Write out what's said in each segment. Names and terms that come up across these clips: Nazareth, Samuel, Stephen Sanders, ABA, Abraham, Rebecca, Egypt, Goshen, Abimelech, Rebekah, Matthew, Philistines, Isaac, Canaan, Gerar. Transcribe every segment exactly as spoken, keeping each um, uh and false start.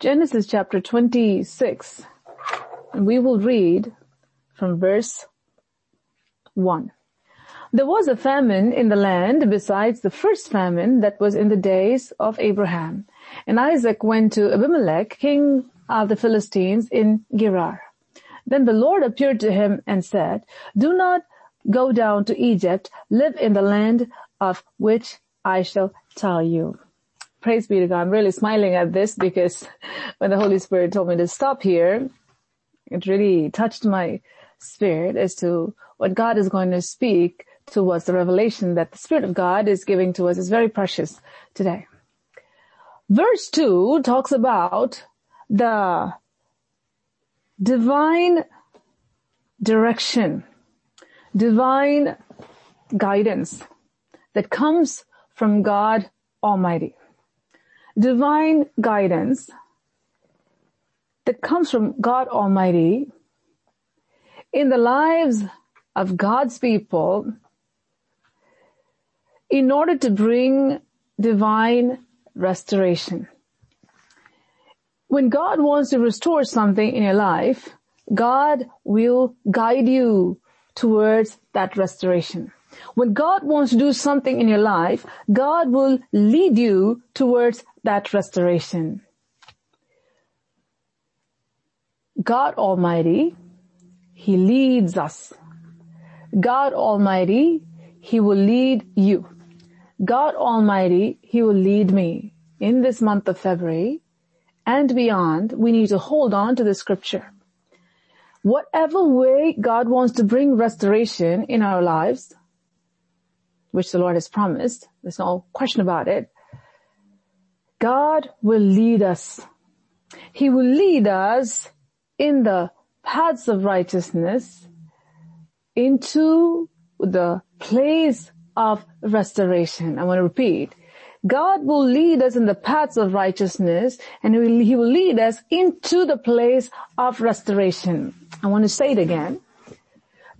Genesis chapter twenty-six, and we will read from verse one. There was a famine in the land besides the first famine that was in the days of Abraham. And Isaac went to Abimelech, king of the Philistines, in Gerar. Then the Lord appeared to him and said, "Do not go down to Egypt, live in the land of which I shall tell you." Praise be to God. I'm really smiling at this because when the Holy Spirit told me to stop here, it really touched my spirit as to what God is going to speak to us. The revelation that the Spirit of God is giving to us is very precious today. Verse two talks about the divine direction, divine guidance that comes from God Almighty. Divine guidance that comes from God Almighty in the lives of God's people in order to bring divine restoration. When God wants to restore something in your life, God will guide you towards that restoration. When God wants to do something in your life, God will lead you towards that restoration. God Almighty, He leads us. God Almighty, He will lead you. God Almighty, He will lead me. In this month of February and beyond, we need to hold on to the scripture. Whatever way God wants to bring restoration in our lives, which the Lord has promised, there's no question about it, God will lead us. He will lead us in the paths of righteousness into the place of restoration. I want to repeat. God will lead us in the paths of righteousness, and He will lead us into the place of restoration. I want to say it again.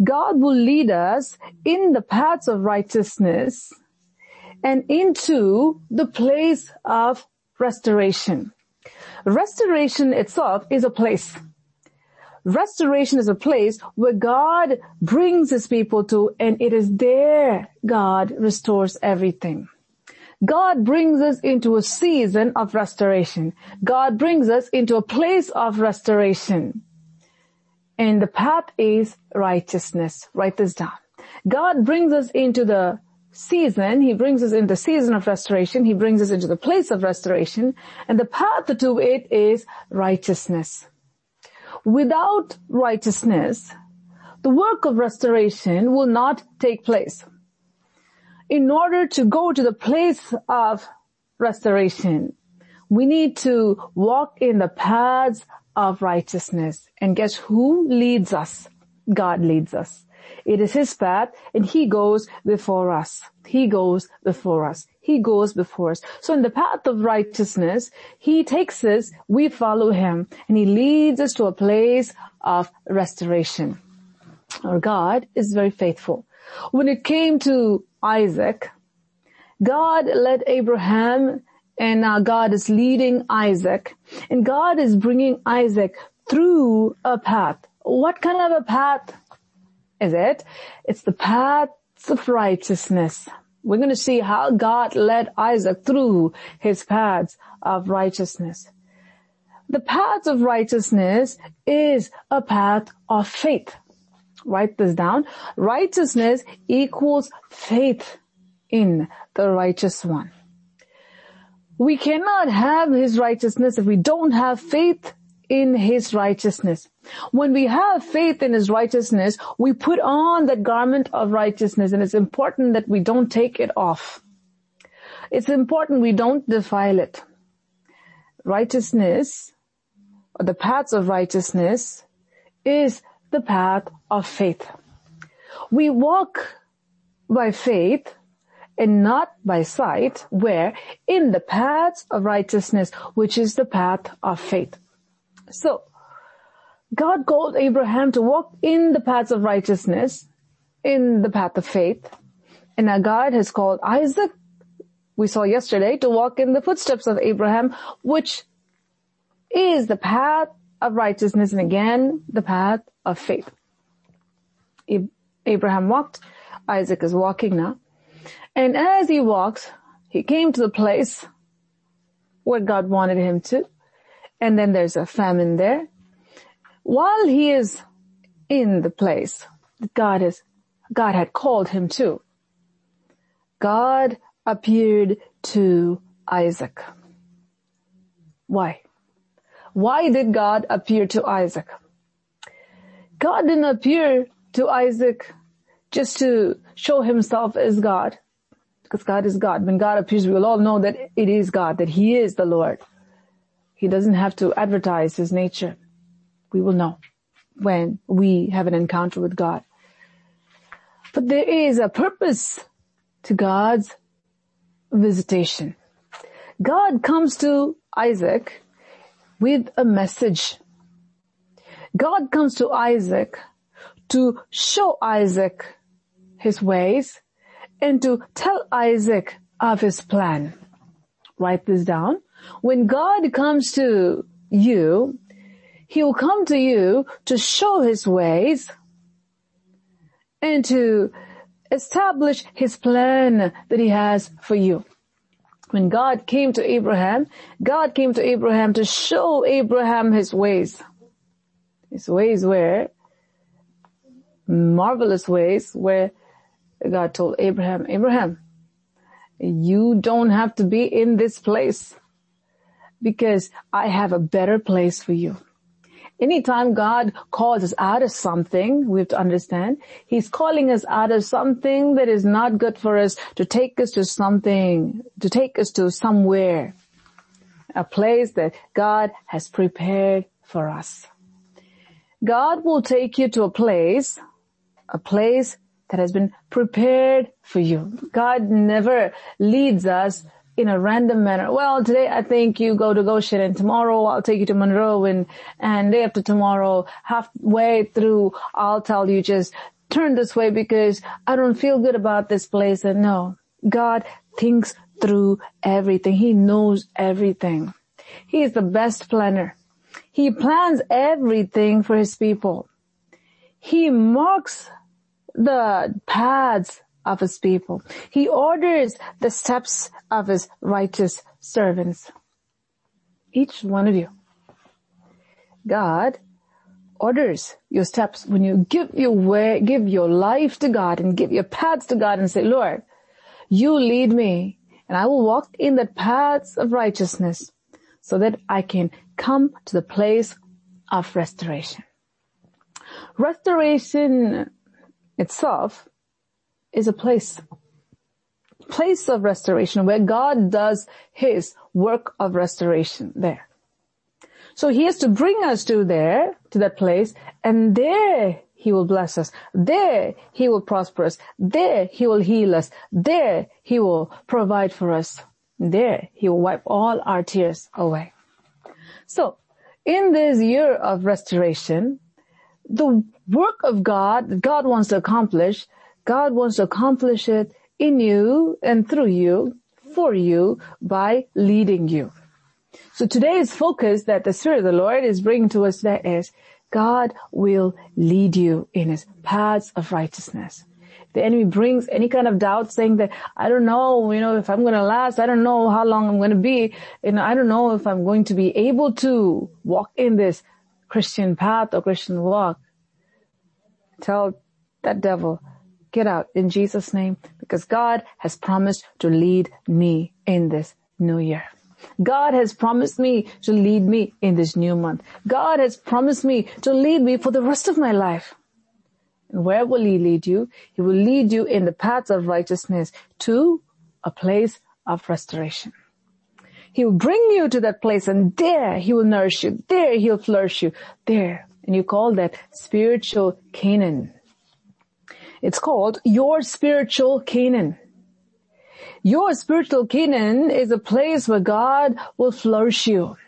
God will lead us in the paths of righteousness and into the place of restoration. Restoration itself is a place. Restoration is a place where God brings His people to, and it is there God restores everything. God brings us into a season of restoration. God brings us into a place of restoration. And the path is righteousness. Write this down. God brings us into the season. He brings us into the season of restoration. He brings us into the place of restoration. And the path to it is righteousness. Without righteousness, the work of restoration will not take place. In order to go to the place of restoration, we need to walk in the paths of righteousness. And guess who leads us? God leads us. It is His path, and He goes before us. He goes before us. He goes before us. So in the path of righteousness, He takes us, we follow Him, and He leads us to a place of restoration. Our God is very faithful. When it came to Isaac, God led Abraham, and now God is leading Isaac, and God is bringing Isaac through a path. What kind of a path is it? It's the paths of righteousness. We're going to see how God led Isaac through his paths of righteousness. The paths of righteousness is a path of faith. Write this down. Righteousness equals faith in the righteous one. We cannot have his righteousness if we don't have faith in his righteousness. When we have faith in his righteousness, we put on that garment of righteousness, and it's important that we don't take it off. It's important we don't defile it. Righteousness, or the paths of righteousness, is the path of faith. We walk by faith and not by sight, where in the paths of righteousness, which is the path of faith. So, God called Abraham to walk in the paths of righteousness, in the path of faith. And now God has called Isaac, we saw yesterday, to walk in the footsteps of Abraham, which is the path of righteousness, and again, the path of faith. Abraham walked, Isaac is walking now. And as he walks, he came to the place where God wanted him to. And then there's a famine there. While he is in the place that God is, God had called him to, God appeared to Isaac. Why? Why did God appear to Isaac? God didn't appear to Isaac just to show himself as God, because God is God. When God appears, we will all know that it is God, that he is the Lord. He doesn't have to advertise his nature. We will know when we have an encounter with God. But there is a purpose to God's visitation. God comes to Isaac with a message. God comes to Isaac to show Isaac his ways and to tell Isaac of his plan. Write this down. When God comes to you, he will come to you to show his ways and to establish his plan that he has for you. When God came to Abraham, God came to Abraham to show Abraham his ways. His ways were marvelous ways, where God told Abraham, Abraham, you don't have to be in this place because I have a better place for you. Anytime God calls us out of something, we have to understand, he's calling us out of something that is not good for us to take us to something, to take us to somewhere, a place that God has prepared for us. God will take you to a place, a place that has been prepared for you. God never leads us in a random manner. Well, today I think you go to Goshen, and tomorrow I'll take you to Monroe, and, and day after tomorrow, halfway through, I'll tell you just turn this way because I don't feel good about this place. And no, God thinks through everything. He knows everything. He is the best planner. He plans everything for his people. He marks the paths of his people. He orders the steps of his righteous servants. Each one of you. God orders your steps when you give your way, give your life to God and give your paths to God and say, Lord, you lead me and I will walk in the paths of righteousness so that I can come to the place of restoration. Restoration itself is a place. Place of restoration where God does his work of restoration there. So he has to bring us to there, to that place, and there he will bless us. There he will prosper us. There he will heal us. There he will provide for us. There he will wipe all our tears away. So in this year of restoration, the work of God that God wants to accomplish, God wants to accomplish it in you and through you, for you, by leading you. So today's focus that the Spirit of the Lord is bringing to us today is God will lead you in his paths of righteousness. The enemy brings any kind of doubt saying that, I don't know, you know, if I'm going to last, I don't know how long I'm going to be, and I don't know if I'm going to be able to walk in this Christian path or Christian walk. Tell that devil, get out in Jesus' name, because God has promised to lead me in this new year. God has promised me to lead me in this new month. God has promised me to lead me for the rest of my life. And where will he lead you? He will lead you in the paths of righteousness to a place of restoration. He will bring you to that place, and there he will nourish you. There he'll flourish you. There. And you call that spiritual Canaan. It's called your spiritual Canaan. Your spiritual Canaan is a place where God will flourish you.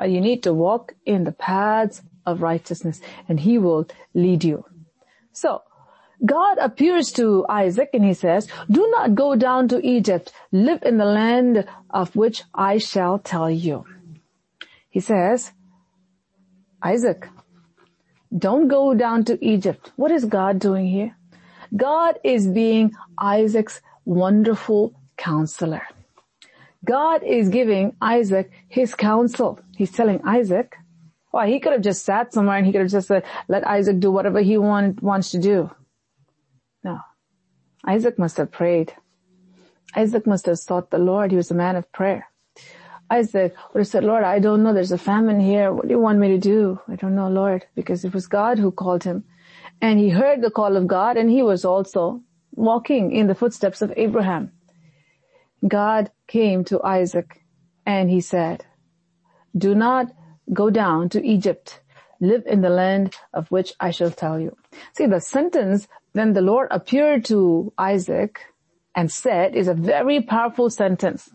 Uh, you need to walk in the paths of righteousness, and he will lead you. So God appears to Isaac and he says, do not go down to Egypt. Live in the land of which I shall tell you. He he says, Isaac, don't go down to Egypt. What is God doing here? God is being Isaac's wonderful counselor. God is giving Isaac his counsel. He's telling Isaac, well, he could have just sat somewhere and he could have just said, let Isaac do whatever he want, wants to do. No. Isaac must have prayed. Isaac must have sought the Lord. He was a man of prayer. Isaac would have said, Lord, I don't know. There's a famine here. What do you want me to do? I don't know, Lord, because it was God who called him. And he heard the call of God, and he was also walking in the footsteps of Abraham. God came to Isaac, and he said, do not go down to Egypt. Live in the land of which I shall tell you. See, the sentence, then the Lord appeared to Isaac and said, is a very powerful sentence.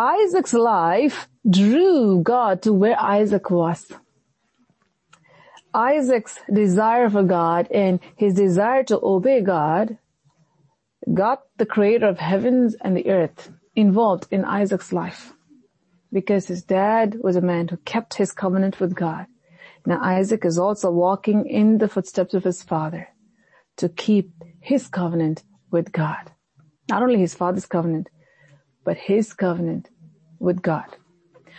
Isaac's life drew God to where Isaac was. Isaac's desire for God and his desire to obey God got the creator of heavens and the earth involved in Isaac's life, because his dad was a man who kept his covenant with God. Now Isaac is also walking in the footsteps of his father to keep his covenant with God. Not only his father's covenant, but his covenant with God.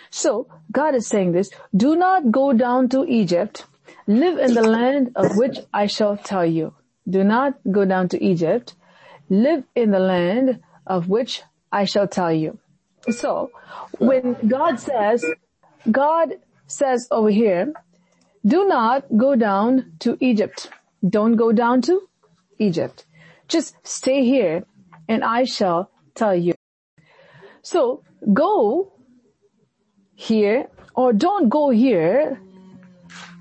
So God is saying this, do not go down to Egypt. Live in the land of which I shall tell you. Do not go down to Egypt. Live in the land of which I shall tell you. So when God says, God says over here, do not go down to Egypt. Don't go down to Egypt. Just stay here and I shall tell you. So go here or don't go here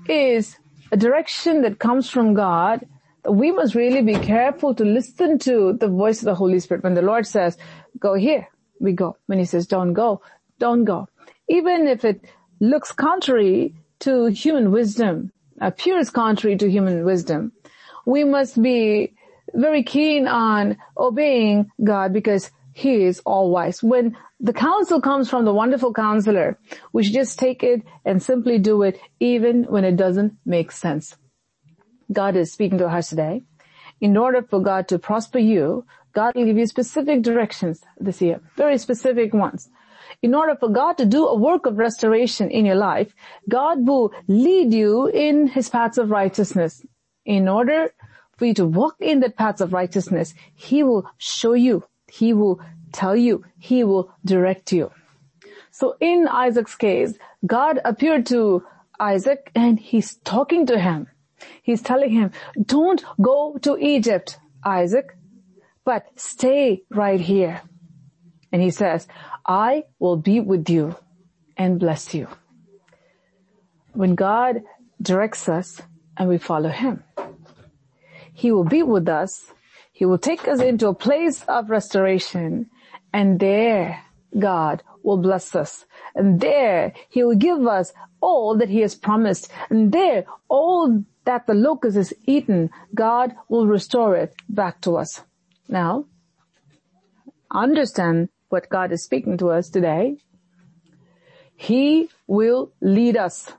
is a direction that comes from God. We must really be careful to listen to the voice of the Holy Spirit. When the Lord says, go here, we go. When he says, don't go, don't go. Even if it looks contrary to human wisdom, appears contrary to human wisdom, we must be very keen on obeying God because he is all wise. When the counsel comes from the wonderful counselor, we should just take it and simply do it even when it doesn't make sense. God is speaking to us today. In order for God to prosper you, God will give you specific directions this year, very specific ones. In order for God to do a work of restoration in your life, God will lead you in his paths of righteousness. In order for you to walk in the paths of righteousness, he will show you, he will tell you, he will direct you. So in Isaac's case, God appeared to Isaac and he's talking to him. He's telling him, don't go to Egypt, Isaac, but stay right here. And he says, I will be with you and bless you. When God directs us and we follow him, he will be with us. He will take us into a place of restoration, and there God will bless us. And there he will give us all that he has promised. And there all that the locust is eaten, God will restore it back to us. Now, understand what God is speaking to us today. He will lead us.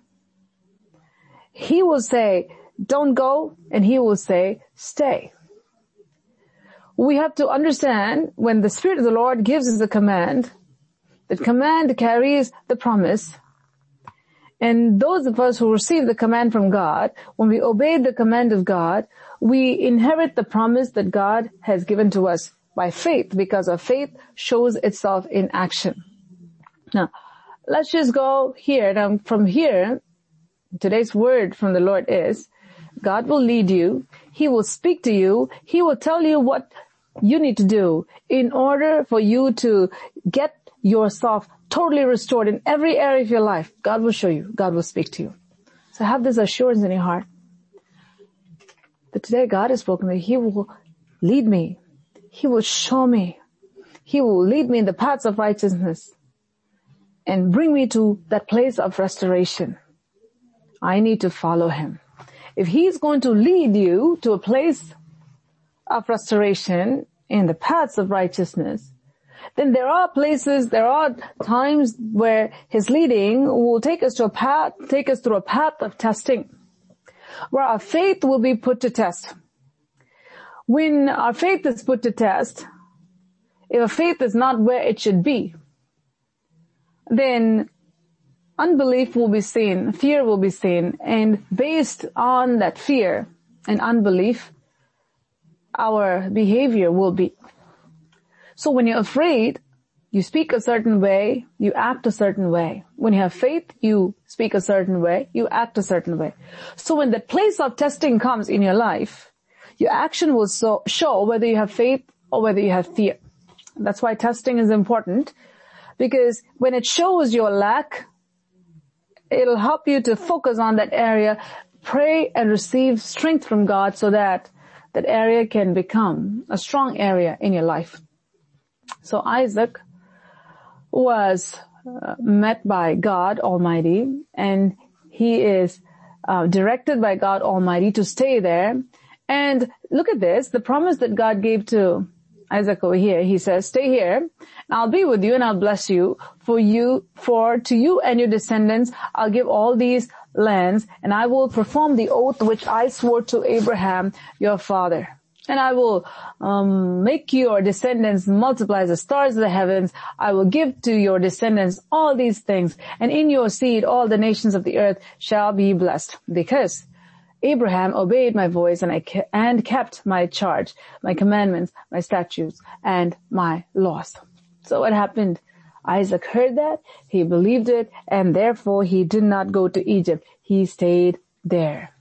He will say, don't go, and he will say, stay. We have to understand when the Spirit of the Lord gives us the command, that command carries the promise. And those of us who receive the command from God, when we obey the command of God, we inherit the promise that God has given to us by faith, because our faith shows itself in action. Now, let's just go here. Now, from here, today's word from the Lord is, God will lead you. He will speak to you. He will tell you what you need to do in order for you to get yourself totally restored in every area of your life. God will show you. God will speak to you. So have this assurance in your heart that today God has spoken to you. He will lead me. He will show me. He will lead me in the paths of righteousness and bring me to that place of restoration. I need to follow him. If he's going to lead you to a place of restoration in the paths of righteousness, then there are places, there are times where his leading will take us to a path, take us through a path of testing, where our faith will be put to test. When our faith is put to test, if our faith is not where it should be, then unbelief will be seen, fear will be seen, and based on that fear and unbelief, our behavior will be. So when you're afraid, you speak a certain way, you act a certain way. When you have faith, you speak a certain way, you act a certain way. So when the place of testing comes in your life, your action will so show whether you have faith or whether you have fear. That's why testing is important, because when it shows your lack, it'll help you to focus on that area, pray and receive strength from God so that that area can become a strong area in your life. So Isaac was uh, met by God Almighty, and he is uh, directed by God Almighty to stay there. And look at this, the promise that God gave to Isaac over here. He says, stay here, and I'll be with you, and I'll bless you. For you, for to you and your descendants, I'll give all these lands, and I will perform the oath which I swore to Abraham, your father. And I will um, make your descendants multiply as the stars of the heavens. I will give to your descendants all these things, and in your seed all the nations of the earth shall be blessed, because Abraham obeyed my voice and I ke- and kept my charge, my commandments, my statutes, and my laws. So what happened? Isaac heard that, he believed it, and therefore he did not go to Egypt. He stayed there.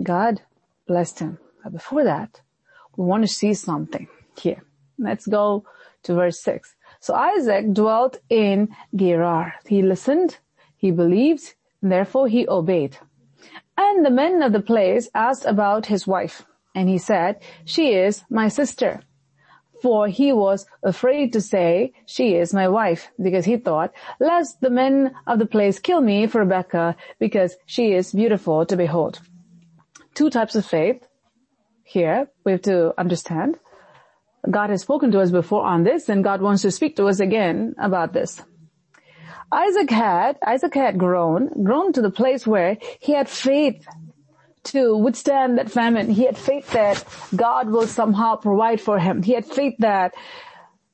God blessed him. But before that, we want to see something here. Let's go to verse six. So Isaac dwelt in Gerar. He listened, he believed, and therefore he obeyed. And the men of the place asked about his wife, and he said, she is my sister. For he was afraid to say, she is my wife, because he thought, lest the men of the place kill me for Rebecca, because she is beautiful to behold. Two types of faith here we have to understand. God has spoken to us before on this, and God wants to speak to us again about this. Isaac had, Isaac had grown, grown to the place where he had faith to withstand that famine. He had faith that God will somehow provide for him. He had faith that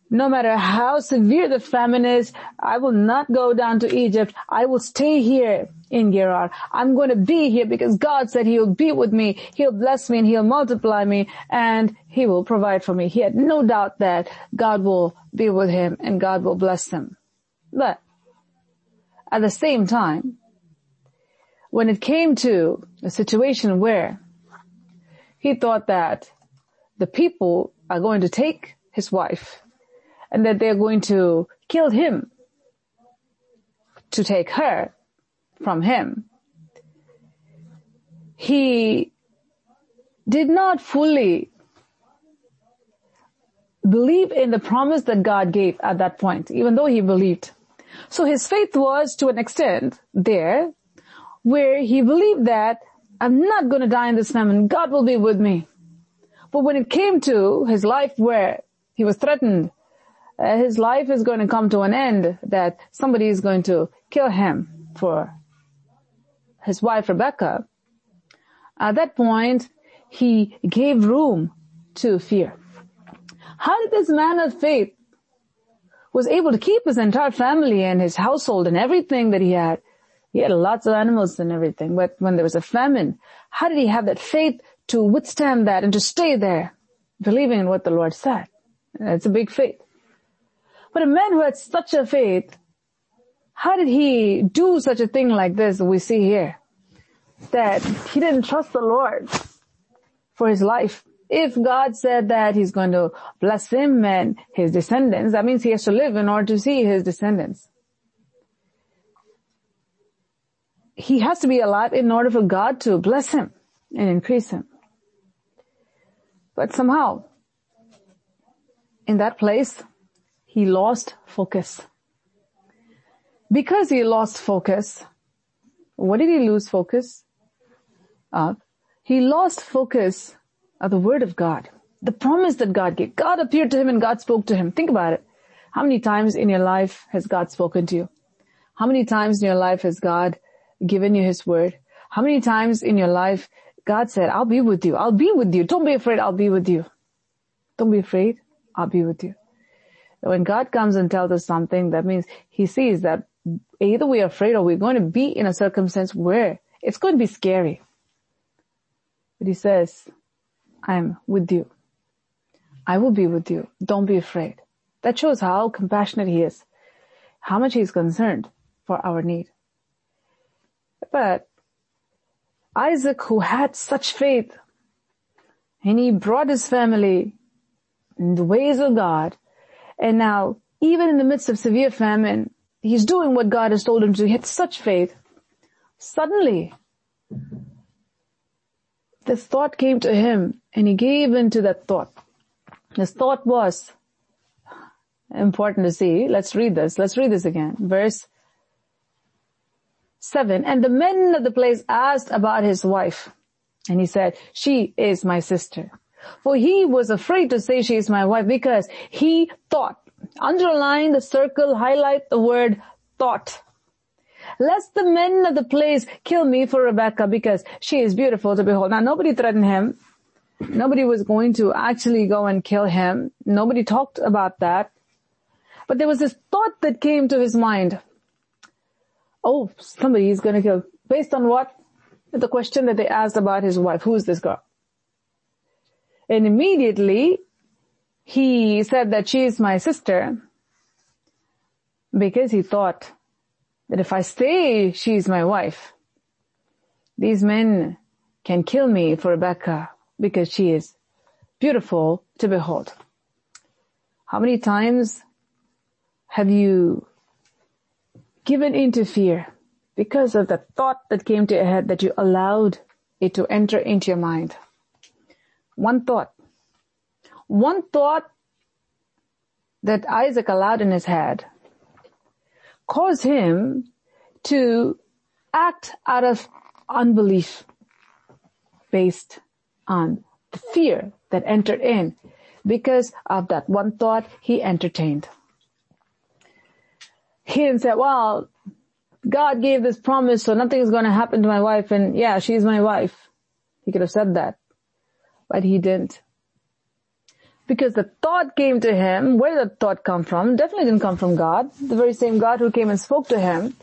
no matter how severe the famine is, I will not go down to Egypt. I will stay here in Gerar. I'm going to be here because God said he'll be with me. He'll bless me and he'll multiply me and he will provide for me. He had no doubt that God will be with him and God will bless him. But at the same time, when it came to a situation where he thought that the people are going to take his wife and that they're going to kill him to take her from him, he did not fully believe in the promise that God gave at that point, even though he believed. So his faith was to an extent there where he believed that I'm not going to die in this famine. God will be with me. But when it came to his life where he was threatened, uh, his life is going to come to an end, that somebody is going to kill him for his wife Rebecca. At that point, he gave room to fear. How did this man of faith was able to keep his entire family and his household and everything that he had? He had lots of animals and everything, but when there was a famine, how did he have that faith to withstand that and to stay there, believing in what the Lord said? It's a big faith. But a man who had such a faith, how did he do such a thing like this we see here? That he didn't trust the Lord for his life. If God said that he's going to bless him and his descendants, that means he has to live in order to see his descendants. He has to be alive in order for God to bless him and increase him. But somehow, in that place, he lost focus. Because he lost focus, what did he lose focus of? He lost focus of the word of God, the promise that God gave. God appeared to him and God spoke to him. Think about it. How many times in your life has God spoken to you? How many times in your life has God given you his word? How many times in your life God said, I'll be with you. I'll be with you. Don't be afraid. I'll be with you. Don't be afraid. I'll be with you. When God comes and tells us something, that means he sees that either we're afraid or we're going to be in a circumstance where it's going to be scary. But he says, I'm with you. I will be with you. Don't be afraid. That shows how compassionate he is, how much he is concerned for our need. But Isaac, who had such faith, and he brought his family in the ways of God, and now, even in the midst of severe famine, he's doing what God has told him to do. He had such faith. Suddenly, this thought came to him, and he gave in to that thought. This thought was important to see. Let's read this. Let's read this again. Verse seven. And the men of the place asked about his wife, and he said, she is my sister. For he was afraid to say she is my wife because he thought. Underline the circle, highlight the word thought. Lest the men of the place kill me for Rebecca because she is beautiful to behold. Now nobody threatened him. Nobody was going to actually go and kill him. Nobody talked about that. But there was this thought that came to his mind. Oh, somebody is going to kill. Based on what? The question that they asked about his wife. Who is this girl? And immediately, he said that she is my sister because he thought that if I say she is my wife, these men can kill me for Rebecca because she is beautiful to behold. How many times have you given into fear because of the thought that came to your head that you allowed it to enter into your mind? One thought. One thought that Isaac allowed in his head caused him to act out of unbelief based on the fear that entered in because of that one thought he entertained. He said, well, God gave this promise, so nothing is going to happen to my wife, and yeah, she's my wife. He could have said that. But he didn't. Because the thought came to him. Where did the thought come from? Definitely didn't come from God. The very same God who came and spoke to him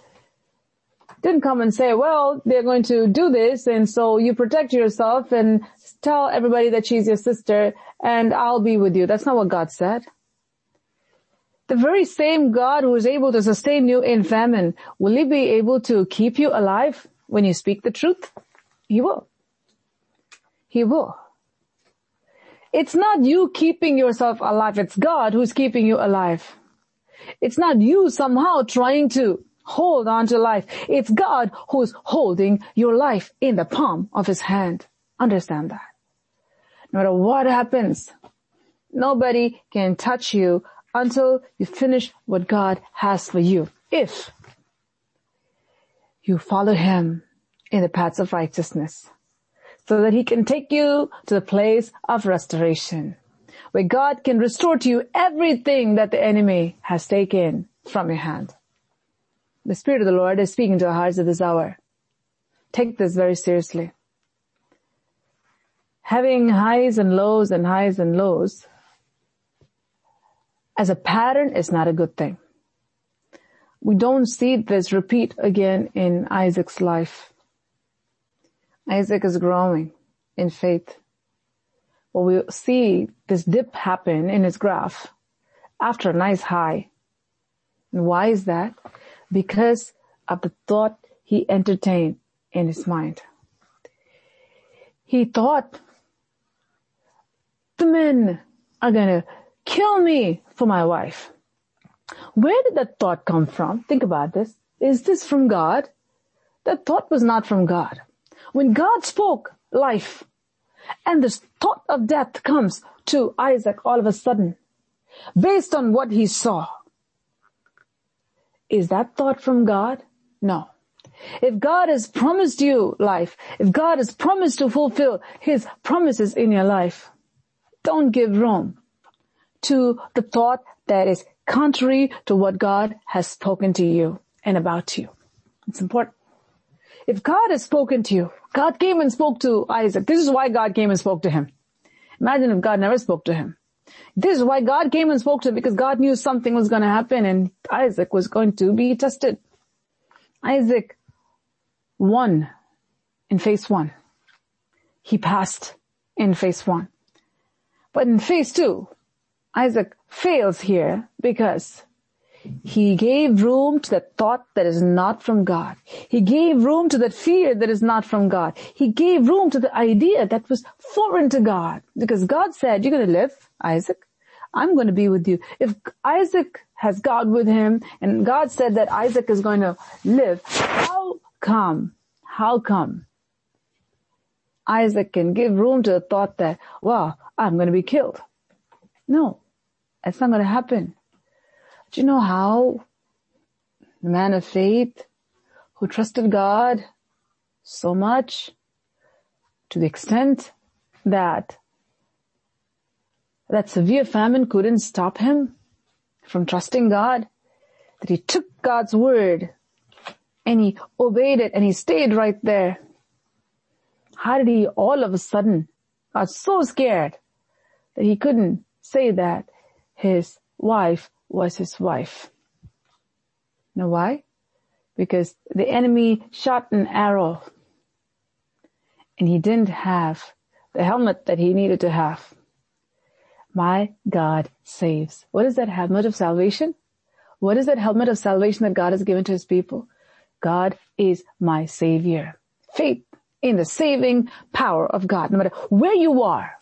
didn't come and say, well, they're going to do this, and so you protect yourself and tell everybody that she's your sister and I'll be with you. That's not what God said. The very same God who is able to sustain you in famine, will he be able to keep you alive when you speak the truth? He will. He will. It's not you keeping yourself alive. It's God who's keeping you alive. It's not you somehow trying to hold on to life. It's God who's holding your life in the palm of his hand. Understand that. No matter what happens, nobody can touch you until you finish what God has for you. If you follow him in the paths of righteousness, so that he can take you to the place of restoration, where God can restore to you everything that the enemy has taken from your hand. The Spirit of the Lord is speaking to our hearts at this hour. Take this very seriously. Having highs and lows and highs and lows as a pattern is not a good thing. We don't see this repeat again in Isaac's life. Isaac is growing in faith. Well, we'll see this dip happen in his graph after a nice high. And why is that? Because of the thought he entertained in his mind. He thought, the men are going to kill me for my wife. Where did that thought come from? Think about this. Is this from God? That thought was not from God. When God spoke life and this thought of death comes to Isaac all of a sudden, based on what he saw, is that thought from God? No. If God has promised you life, if God has promised to fulfill his promises in your life, don't give room to the thought that is contrary to what God has spoken to you and about you. It's important. If God has spoken to you, God came and spoke to Isaac. This is why God came and spoke to him. Imagine if God never spoke to him. This is why God came and spoke to him, because God knew something was going to happen and Isaac was going to be tested. Isaac won in phase one. He passed in phase one. But in phase two, Isaac fails here because he gave room to that thought that is not from God. He gave room to that fear that is not from God. He gave room to the idea that was foreign to God. Because God said, you're going to live, Isaac. I'm going to be with you. If Isaac has God with him and God said that Isaac is going to live, how come, how come Isaac can give room to the thought that, wow, I'm going to be killed? No, that's not going to happen. Do you know how the man of faith who trusted God so much to the extent that that severe famine couldn't stop him from trusting God, that he took God's word and he obeyed it and he stayed right there? How did he all of a sudden got so scared that he couldn't say that his wife was his wife? You know why? Because the enemy shot an arrow and he didn't have the helmet that he needed to have. My God saves. What is that helmet of salvation? What is that helmet of salvation that God has given to his people? God is my Savior. Faith in the saving power of God. No matter where you are,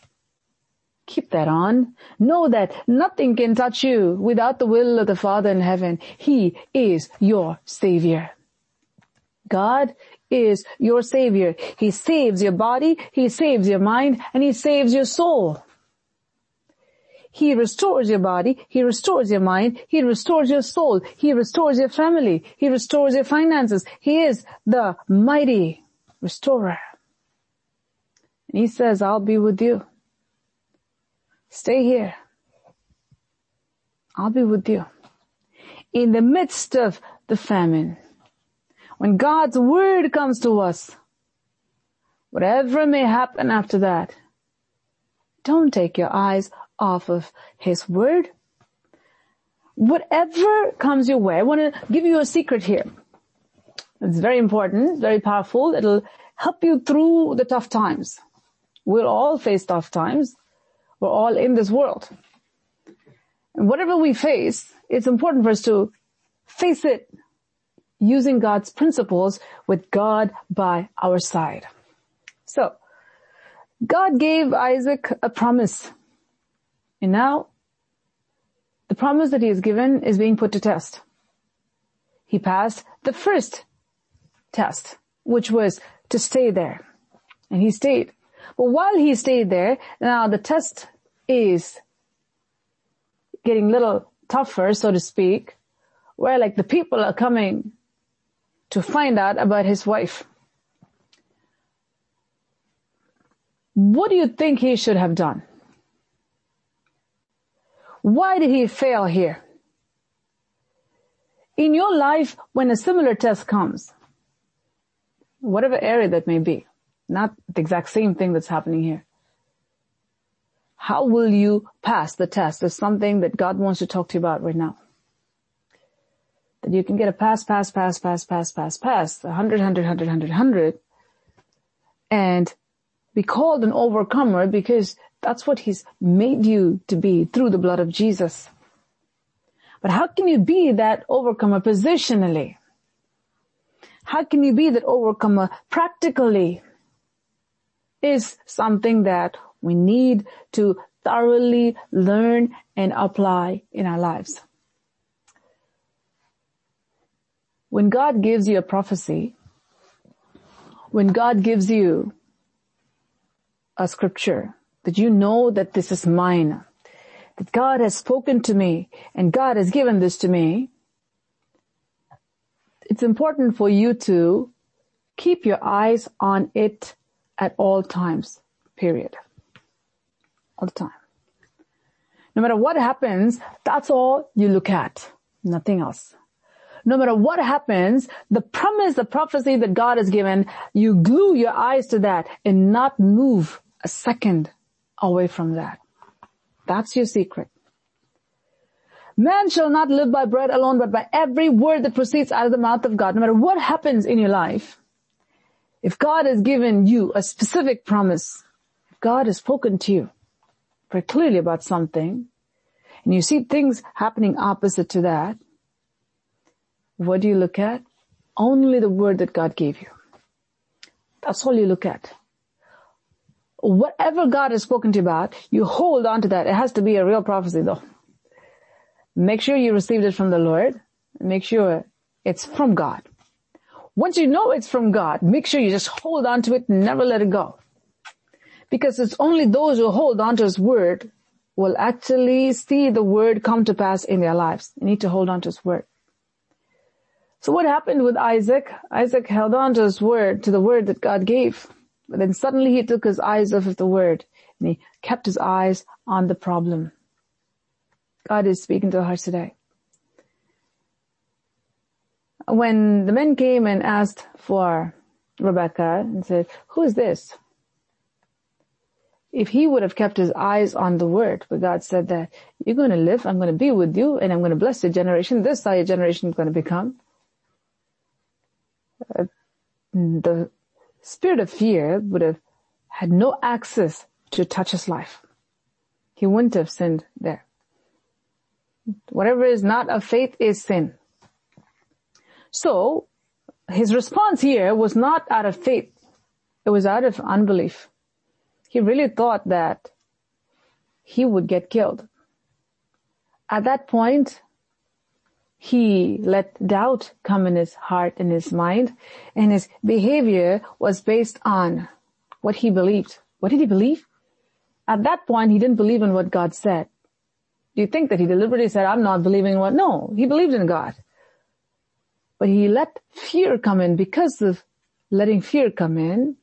keep that on. Know that nothing can touch you without the will of the Father in heaven. He is your Savior. God is your Savior. He saves your body, he saves your mind, and he saves your soul. He restores your body, he restores your mind, he restores your soul, he restores your family, he restores your finances. He is the mighty restorer. And he says, I'll be with you. Stay here. I'll be with you. In the midst of the famine, when God's word comes to us, whatever may happen after that, don't take your eyes off of his word. Whatever comes your way, I want to give you a secret here. It's very important, very powerful. It'll help you through the tough times. We'll all face tough times. We're all in this world. And whatever we face, it's important for us to face it using God's principles with God by our side. So, God gave Isaac a promise. And now, the promise that he has given is being put to test. He passed the first test, which was to stay there. And he stayed. But while he stayed there, now the test is getting a little tougher, so to speak, where like the people are coming to find out about his wife. What do you think he should have done? Why did he fail here? In your life, when a similar test comes, whatever area that may be, not the exact same thing that's happening here, how will you pass the test? There's something that God wants to talk to you about right now. That you can get a pass, pass, pass, pass, pass, pass, pass, one hundred, one hundred, one hundred, one hundred, and be called an overcomer, because that's what he's made you to be through the blood of Jesus. But how can you be that overcomer positionally? How can you be that overcomer practically? Is something that we need to thoroughly learn and apply in our lives. When God gives you a prophecy, when God gives you a scripture that you know that this is mine, that God has spoken to me and God has given this to me, it's important for you to keep your eyes on it at all times, period. All the time. No matter what happens, that's all you look at, nothing else. No matter what happens, the promise, the prophecy that God has given, you glue your eyes to that and not move a second away from that. That's your secret. Man shall not live by bread alone, but by every word that proceeds out of the mouth of God. No matter what happens in your life, if God has given you a specific promise, if God has spoken to you very clearly about something, and you see things happening opposite to that, what do you look at? Only the word that God gave you. That's all you look at. Whatever God has spoken to you about, you hold on to that. It has to be a real prophecy though. Make sure you received it from the Lord. Make sure it's from God. Once you know it's from God, make sure you just hold on to it and never let it go. Because it's only those who hold on to His word will actually see the word come to pass in their lives. You need to hold on to His word. So what happened with Isaac? Isaac held on to his word, to the word that God gave. But then suddenly he took his eyes off of the word and he kept his eyes on the problem. God is speaking to our hearts today. When the men came and asked for Rebecca and said, who is this? If he would have kept his eyes on the word, but God said that you're going to live, I'm going to be with you, and I'm going to bless your generation. This is how your generation is going to become. Uh, the spirit of fear would have had no access to touch his life. He wouldn't have sinned there. Whatever is not of faith is sin. So his response here was not out of faith. It was out of unbelief. He really thought that he would get killed. At that point, he let doubt come in his heart and his mind, and his behavior was based on what he believed. What did he believe? At that point, he didn't believe in what God said. Do you think that he deliberately said, I'm not believing in what? No, he believed in God. But he let fear come in. Because of letting fear come in,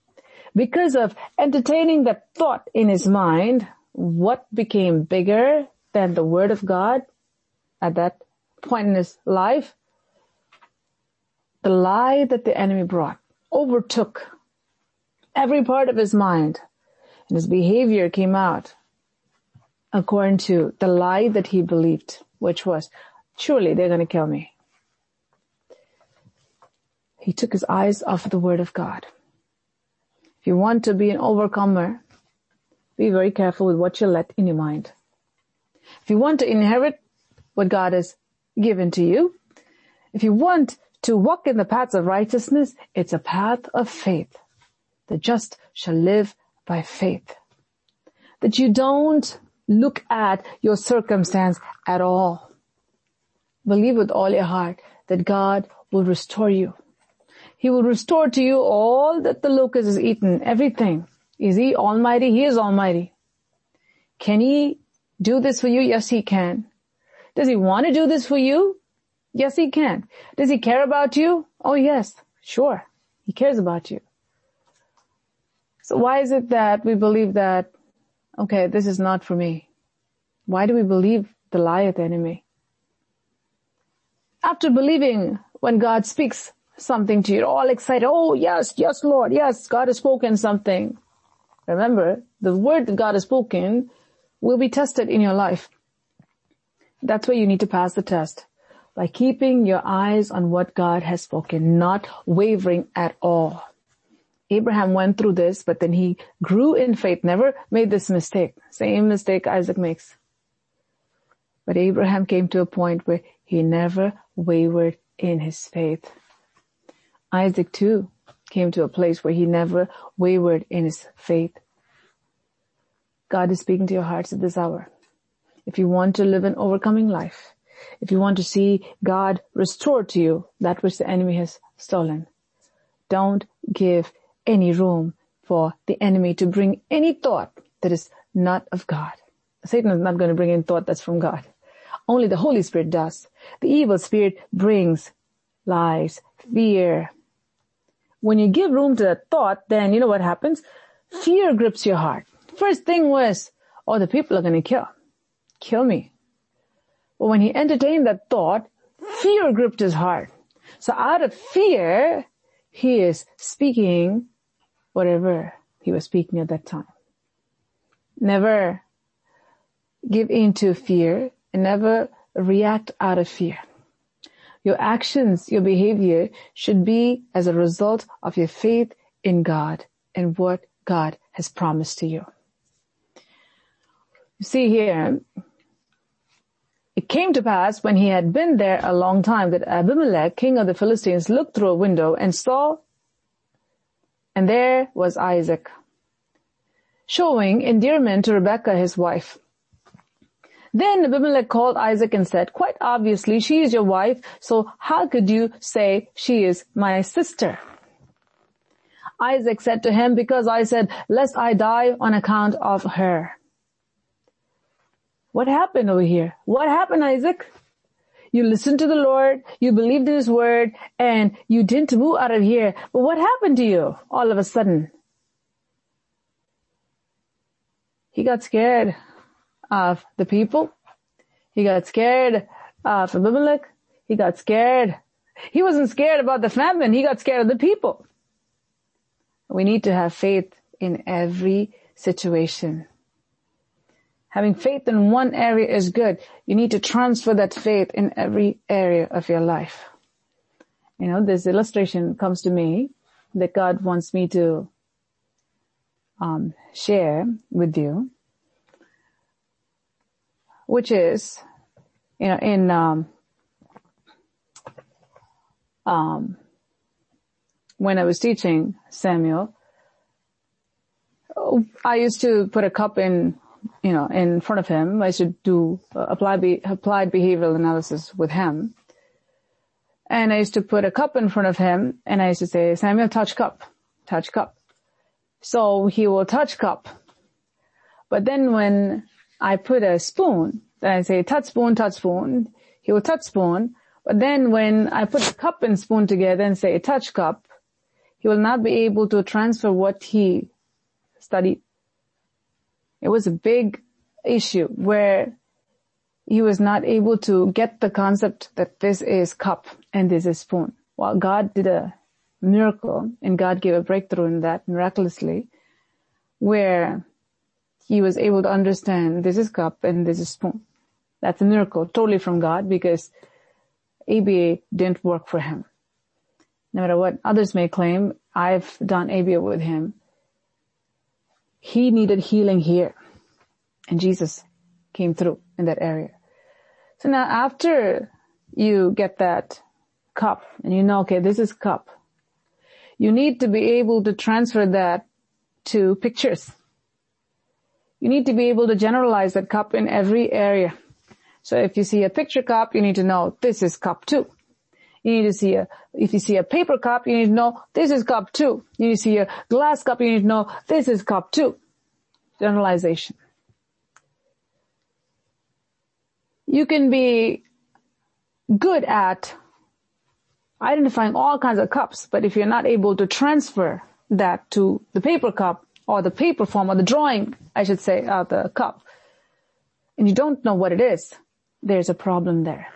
because of entertaining that thought in his mind, what became bigger than the word of God at that point in his life? The lie that the enemy brought overtook every part of his mind, and his behavior came out according to the lie that he believed, which was, surely they're going to kill me. He took his eyes off the word of God. If you want to be an overcomer, be very careful with what you let in your mind. If you want to inherit what God has given to you, if you want to walk in the paths of righteousness, it's a path of faith. The just shall live by faith. That you don't look at your circumstance at all. Believe with all your heart that God will restore you. He will restore to you all that the locust has eaten, everything. Is He almighty? He is almighty. Can He do this for you? Yes, He can. Does He want to do this for you? Yes, He can. Does He care about you? Oh, yes, sure. He cares about you. So why is it that we believe that, okay, this is not for me? Why do we believe the lie of the enemy? After believing, when God speaks something to you, you're all excited. Oh, yes, yes, Lord, yes, God has spoken something. Remember, the word that God has spoken will be tested in your life. That's where you need to pass the test, by keeping your eyes on what God has spoken, not wavering at all. Abraham went through this, but then he grew in faith, never made this mistake. Same mistake Isaac makes. But Abraham came to a point where he never wavered in his faith. Isaac too came to a place where he never wavered in his faith. God is speaking to your hearts at this hour. If you want to live an overcoming life, if you want to see God restore to you that which the enemy has stolen, don't give any room for the enemy to bring any thought that is not of God. Satan is not going to bring in thought that's from God. Only the Holy Spirit does. The evil spirit brings lies, fear. When you give room to that thought, then you know what happens? Fear grips your heart. First thing was, oh, the people are going to kill. kill me. But when he entertained that thought, fear gripped his heart. So out of fear, he is speaking whatever he was speaking at that time. Never give in to fear and never react out of fear. Your actions, your behavior should be as a result of your faith in God and what God has promised to you. You see here, it came to pass when he had been there a long time that Abimelech, king of the Philistines, looked through a window and saw, and there was Isaac, showing endearment to Rebekah, his wife. Then Abimelech called Isaac and said, quite obviously, she is your wife, so how could you say she is my sister? Isaac said to him, because I said, lest I die on account of her. What happened over here? What happened, Isaac? You listened to the Lord, you believed in his word, and you didn't move out of here. But what happened to you all of a sudden? He got scared of the people. He got scared of Abimelech. He got scared. He wasn't scared about the famine. He got scared of the people. We need to have faith in every situation. Having faith in one area is good. You need to transfer that faith in every area of your life. You know, this illustration comes to me that God wants me to um, share with you, which is, you know, in um, um, when I was teaching Samuel, I used to put a cup in. You know, in front of him, I should do uh, applied, be, applied behavioral analysis with him. And I used to put a cup in front of him and I used to say, Samuel, touch cup, touch cup. So he will touch cup. But then when I put a spoon, then I say, touch spoon, touch spoon, he will touch spoon. But then when I put the cup and spoon together and say, touch cup, he will not be able to transfer what he studied. It was a big issue where he was not able to get the concept that this is cup and this is spoon. Well, God did a miracle and God gave a breakthrough in that miraculously where he was able to understand this is cup and this is spoon. That's a miracle totally from God because A B A didn't work for him. No matter what others may claim, I've done A B A with him. He needed healing here. And Jesus came through in that area. So now after you get that cup and you know, okay, this is cup. You need to be able to transfer that to pictures. You need to be able to generalize that cup in every area. So if you see a picture cup, you need to know this is cup two. You need to see a, if you see a paper cup, you need to know this is cup two. You see a glass cup, you need to know this is cup two. Generalization. You can be good at identifying all kinds of cups, but if you're not able to transfer that to the paper cup or the paper form or the drawing, I should say, of the cup, and you don't know what it is, there's a problem there.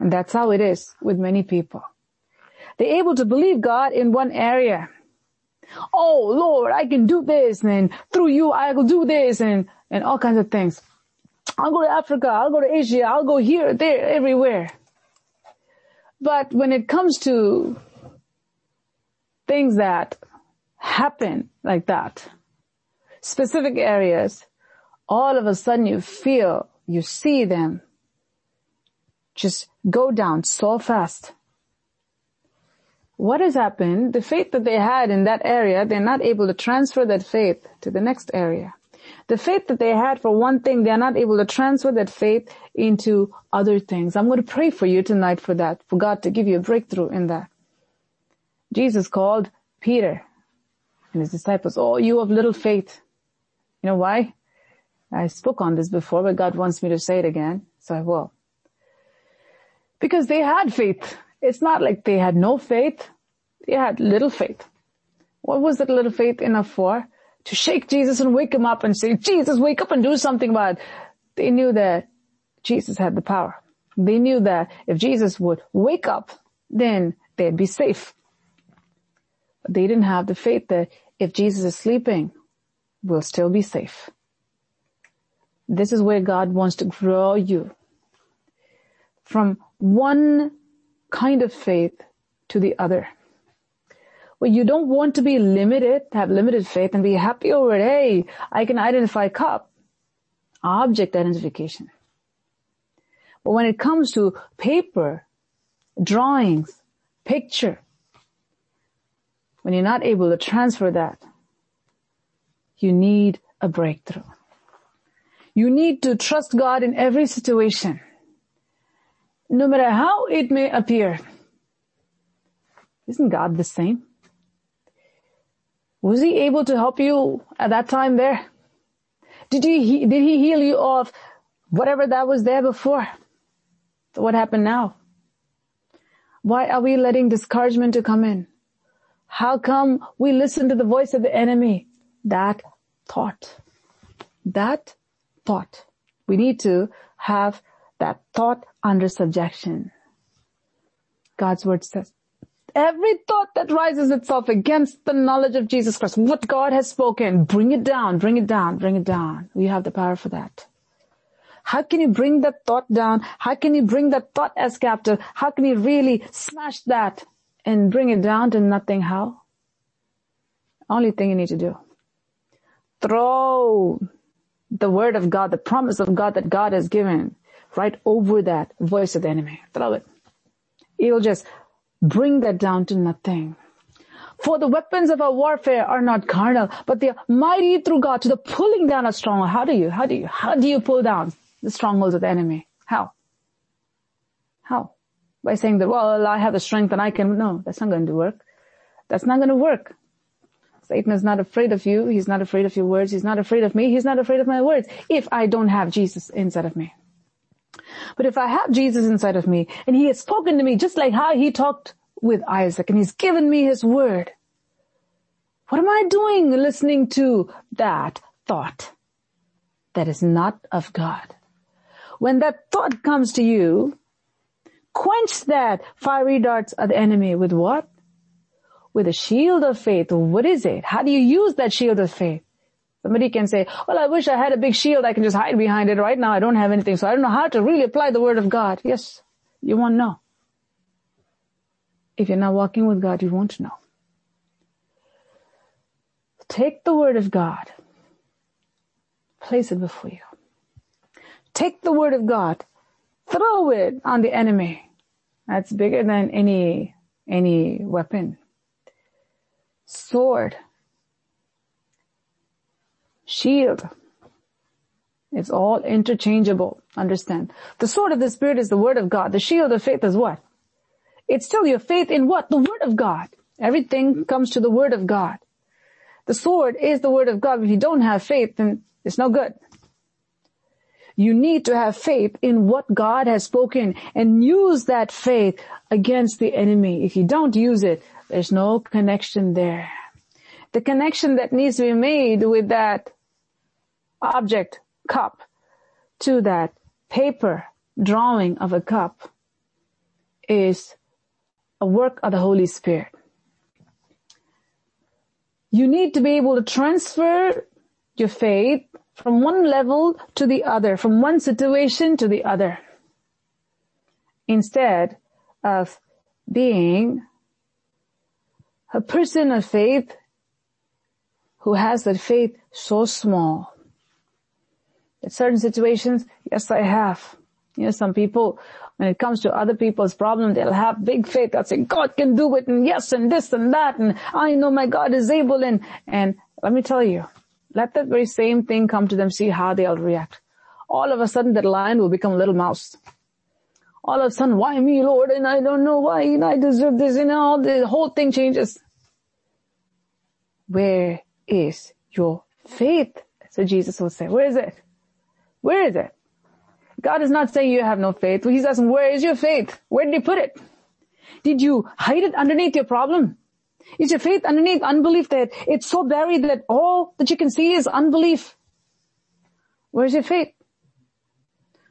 And that's how it is with many people. They're able to believe God in one area. Oh, Lord, I can do this, and through you I will do this, and, and all kinds of things. I'll go to Africa, I'll go to Asia, I'll go here, there, everywhere. But when it comes to things that happen like that, specific areas, all of a sudden you feel, you see them just go down so fast. What has happened? The faith that they had in that area, they're not able to transfer that faith to the next area. The faith that they had for one thing, they're not able to transfer that faith into other things. I'm going to pray for you tonight for that, for God to give you a breakthrough in that. Jesus called Peter and his disciples, oh, you of little faith. You know why? I spoke on this before, but God wants me to say it again, so I will. Because they had faith. It's not like they had no faith. They had little faith. What was that little faith enough for? To shake Jesus and wake him up and say, Jesus, wake up and do something about it. They knew that Jesus had the power. They knew that if Jesus would wake up, then they'd be safe. But they didn't have the faith that if Jesus is sleeping, we'll still be safe. This is where God wants to grow you. From one kind of faith to the other. Well, you don't want to be limited, have limited faith and be happy over it. Hey, I can identify cup. Object identification. But when it comes to paper, drawings, picture, when you're not able to transfer that, you need a breakthrough. You need to trust God in every situation, no matter how it may appear. Isn't God the same? Was he able to help you at that time there? Did he, did he heal you of whatever that was there before? So what happened now? Why are we letting discouragement to come in? How come we listen to the voice of the enemy? That thought. That thought. We need to have that thought under subjection. God's word says, every thought that rises itself against the knowledge of Jesus Christ, what God has spoken, bring it down, bring it down, bring it down. We have the power for that. How can you bring that thought down? How can you bring that thought as captive? How can you really smash that and bring it down to nothing? How? Only thing you need to do. Throw the word of God, the promise of God that God has given, right over that voice of the enemy. Throw it. It'll just bring that down to nothing. For the weapons of our warfare are not carnal, but they are mighty through God to the pulling down of strongholds. How do you, how do you, how do you pull down the strongholds of the enemy? How? How? By saying that, well, I have the strength and I can, no, that's not going to work. That's not going to work. Satan is not afraid of you. He's not afraid of your words. He's not afraid of me. He's not afraid of my words. If I don't have Jesus inside of me. But if I have Jesus inside of me and he has spoken to me just like how he talked with Isaac and he's given me his word, what am I doing listening to that thought that is not of God? When that thought comes to you, quench that fiery darts of the enemy with what? With a shield of faith. What is it? How do you use that shield of faith? Somebody can say, well, I wish I had a big shield. I can just hide behind it. Right now, I don't have anything. So I don't know how to really apply the word of God. Yes, you won't know. If you're not walking with God, you won't know. Take the word of God. Place it before you. Take the word of God. Throw it on the enemy. That's bigger than any, any weapon. Sword. Shield. It's all interchangeable. Understand. The sword of the Spirit is the word of God. The shield of faith is what? It's still your faith in what? The word of God. Everything comes to the word of God. The sword is the word of God. If you don't have faith, then it's no good. You need to have faith in what God has spoken and use that faith against the enemy. If you don't use it, there's no connection there. The connection that needs to be made with that object, cup, to that paper drawing of a cup is a work of the Holy Spirit. You need to be able to transfer your faith from one level to the other, from one situation to the other, instead of being a person of faith who has that faith so small. In certain situations, yes, I have. You know, some people, when it comes to other people's problem, they'll have big faith. They'll say, God can do it, and yes, and this and that, and I know my God is able, and, and let me tell you, let that very same thing come to them, see how they'll react. All of a sudden, that lion will become a little mouse. All of a sudden, why me, Lord, and I don't know why, and I deserve this, and all the whole thing changes. Where is your faith? So Jesus will say, where is it? Where is it? God is not saying you have no faith. He's asking, where is your faith? Where did you put it? Did you hide it underneath your problem? Is your faith underneath unbelief that it's so buried that all that you can see is unbelief? Where's your faith?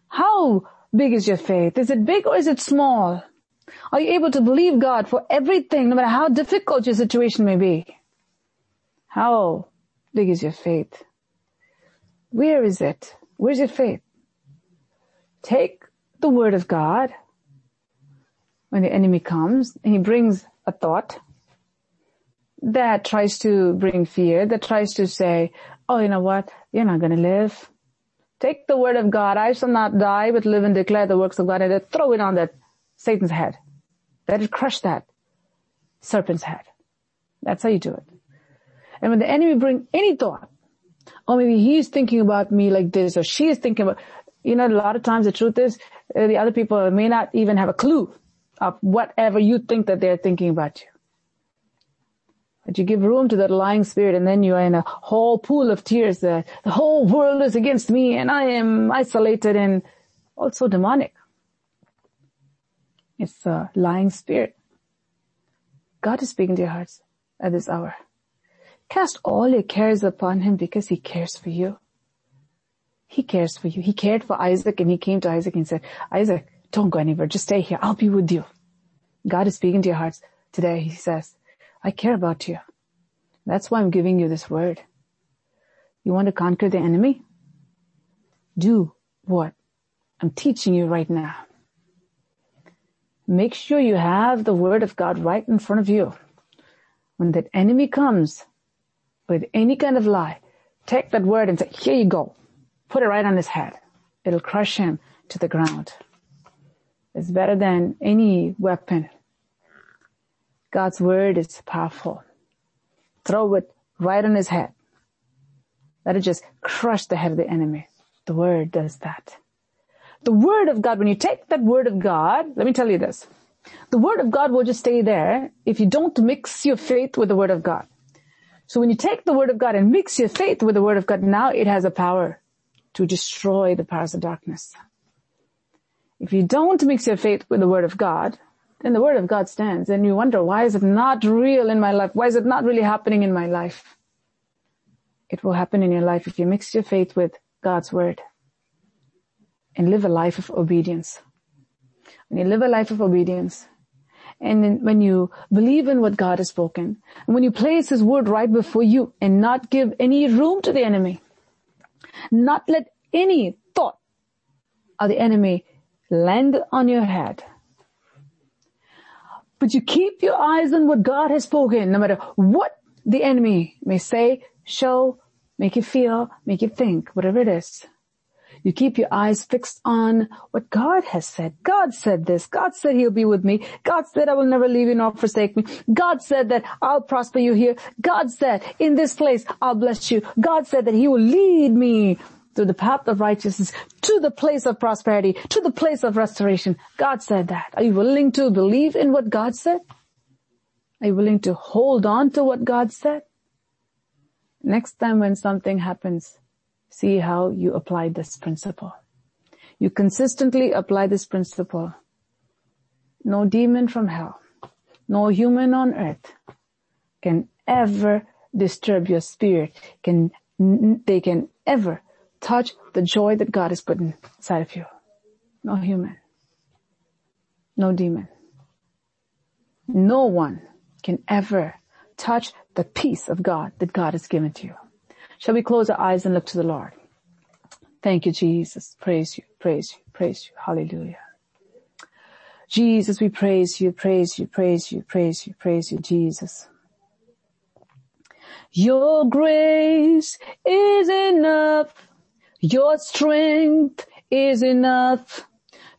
How big is your faith? Is it big or is it small? Are you able to believe God for everything, no matter how difficult your situation may be? How big is your faith? Where is it? Where's your faith? Take the word of God. When the enemy comes, he brings a thought that tries to bring fear, that tries to say, oh, you know what? You're not going to live. Take the word of God. I shall not die, but live and declare the works of God. And throw it on that Satan's head. Let it crush that serpent's head. That's how you do it. And when the enemy bring any thought, oh, maybe he's thinking about me like this, or she is thinking about, you know, a lot of times the truth is uh, the other people may not even have a clue of whatever you think that they're thinking about you. But you give room to that lying spirit, and then you are in a whole pool of tears. The, the whole world is against me, and I am isolated and also demonic. It's a lying spirit. God is speaking to your hearts at this hour. Cast all your cares upon him because he cares for you. He cares for you. He cared for Isaac, and he came to Isaac and said, Isaac, don't go anywhere. Just stay here. I'll be with you. God is speaking to your hearts today. He says, I care about you. That's why I'm giving you this word. You want to conquer the enemy? Do what I'm teaching you right now. Make sure you have the word of God right in front of you. When that enemy comes with any kind of lie, take that word and say, here you go. Put it right on his head. It'll crush him to the ground. It's better than any weapon. God's word is powerful. Throw it right on his head. Let it just crush the head of the enemy. The word does that. The word of God, when you take that word of God, let me tell you this. The word of God will just stay there if you don't mix your faith with the word of God. So when you take the word of God and mix your faith with the word of God, now it has a power to destroy the powers of darkness. If you don't mix your faith with the word of God, then the word of God stands and you wonder, why is it not real in my life? Why is it not really happening in my life? It will happen in your life if you mix your faith with God's word and live a life of obedience. When you live a life of obedience, and when you believe in what God has spoken, and when you place his word right before you and not give any room to the enemy, not let any thought of the enemy land on your head. But you keep your eyes on what God has spoken, no matter what the enemy may say, show, make you feel, make you think, whatever it is. You keep your eyes fixed on what God has said. God said this. God said he'll be with me. God said I will never leave you nor forsake me. God said that I'll prosper you here. God said in this place I'll bless you. God said that he will lead me through the path of righteousness to the place of prosperity, to the place of restoration. God said that. Are you willing to believe in what God said? Are you willing to hold on to what God said? Next time when something happens, see how you apply this principle. You consistently apply this principle. No demon from hell, no human on earth can ever disturb your spirit. Can, they can ever touch the joy that God has put inside of you. No human, no demon. No one can ever touch the peace of God that God has given to you. Shall we close our eyes and look to the Lord? Thank you, Jesus. Praise you, praise you, praise you. Hallelujah. Jesus, we praise you, praise you, praise you, praise you, praise you, Jesus. Your grace is enough. Your strength is enough.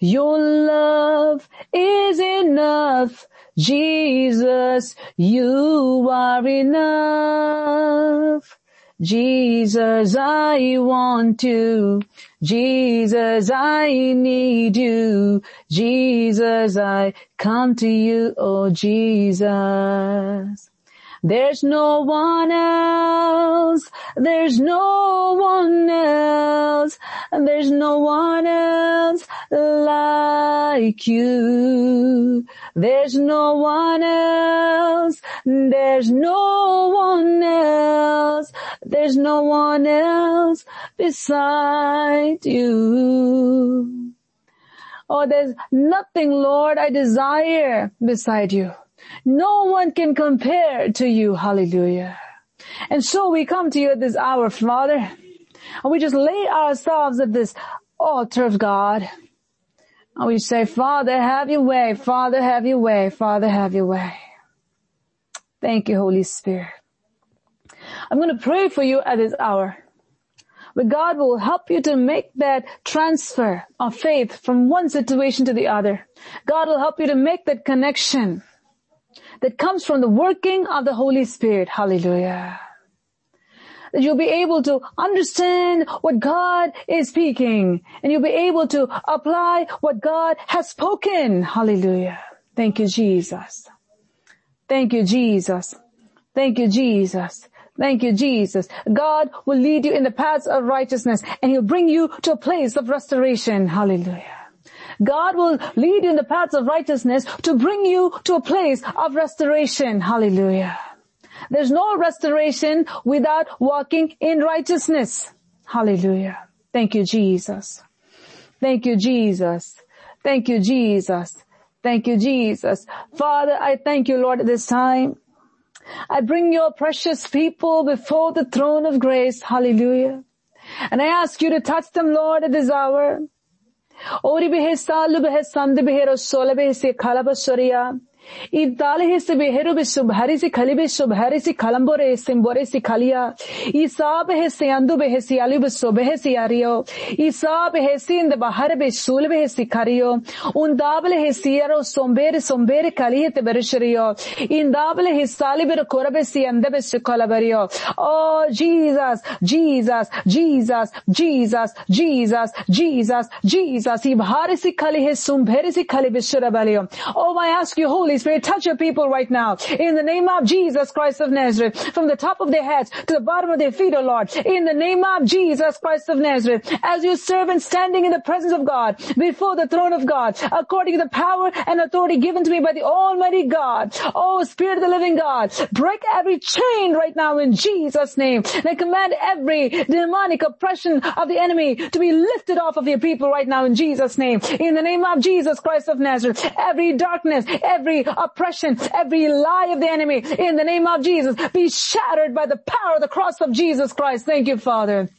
Your love is enough. Jesus, you are enough. Jesus, I want you. Jesus, I need you. Jesus, I come to you, oh Jesus. There's no one else. There's no one else. There's no one else like you. There's no one else. There's no one else. There's no one else beside you. Oh, there's nothing, Lord, I desire beside you. No one can compare to you. Hallelujah. And so we come to you at this hour, Father, and we just lay ourselves at this altar of God. And we say, Father, have your way. Father, have your way. Father, have your way. Thank you, Holy Spirit. I'm going to pray for you at this hour. But God will help you to make that transfer of faith from one situation to the other. God will help you to make that connection that comes from the working of the Holy Spirit. Hallelujah. That you'll be able to understand what God is speaking, and you'll be able to apply what God has spoken. Hallelujah. Thank you, Jesus. Thank you, Jesus. Thank you, Jesus. Thank you, Jesus. God will lead you in the paths of righteousness, and he'll bring you to a place of restoration. Hallelujah. God will lead you in the paths of righteousness to bring you to a place of restoration. Hallelujah. There's no restoration without walking in righteousness. Hallelujah. Thank you, Jesus. Thank you, Jesus. Thank you, Jesus. Thank you, Jesus. Father, I thank you, Lord, at this time. I bring your precious people before the throne of grace. Hallelujah. And I ask you to touch them, Lord, at this hour. Oh, Jesus, Jesus, Jesus, Jesus, Jesus, Jesus, Jesus. Oh, I ask you, Holy Spirit, touch your people right now. In the name of Jesus Christ of Nazareth, from the top of their heads to the bottom of their feet, O Lord. In the name of Jesus Christ of Nazareth, as your servant standing in the presence of God, before the throne of God, according to the power and authority given to me by the Almighty God. Oh, Spirit of the living God, break every chain right now in Jesus' name. And I command every demonic oppression of the enemy to be lifted off of your people right now in Jesus' name. In the name of Jesus Christ of Nazareth, every darkness, every oppression, every lie of the enemy, in the name of Jesus, be shattered by the power of the cross of Jesus Christ. Thank you, Father.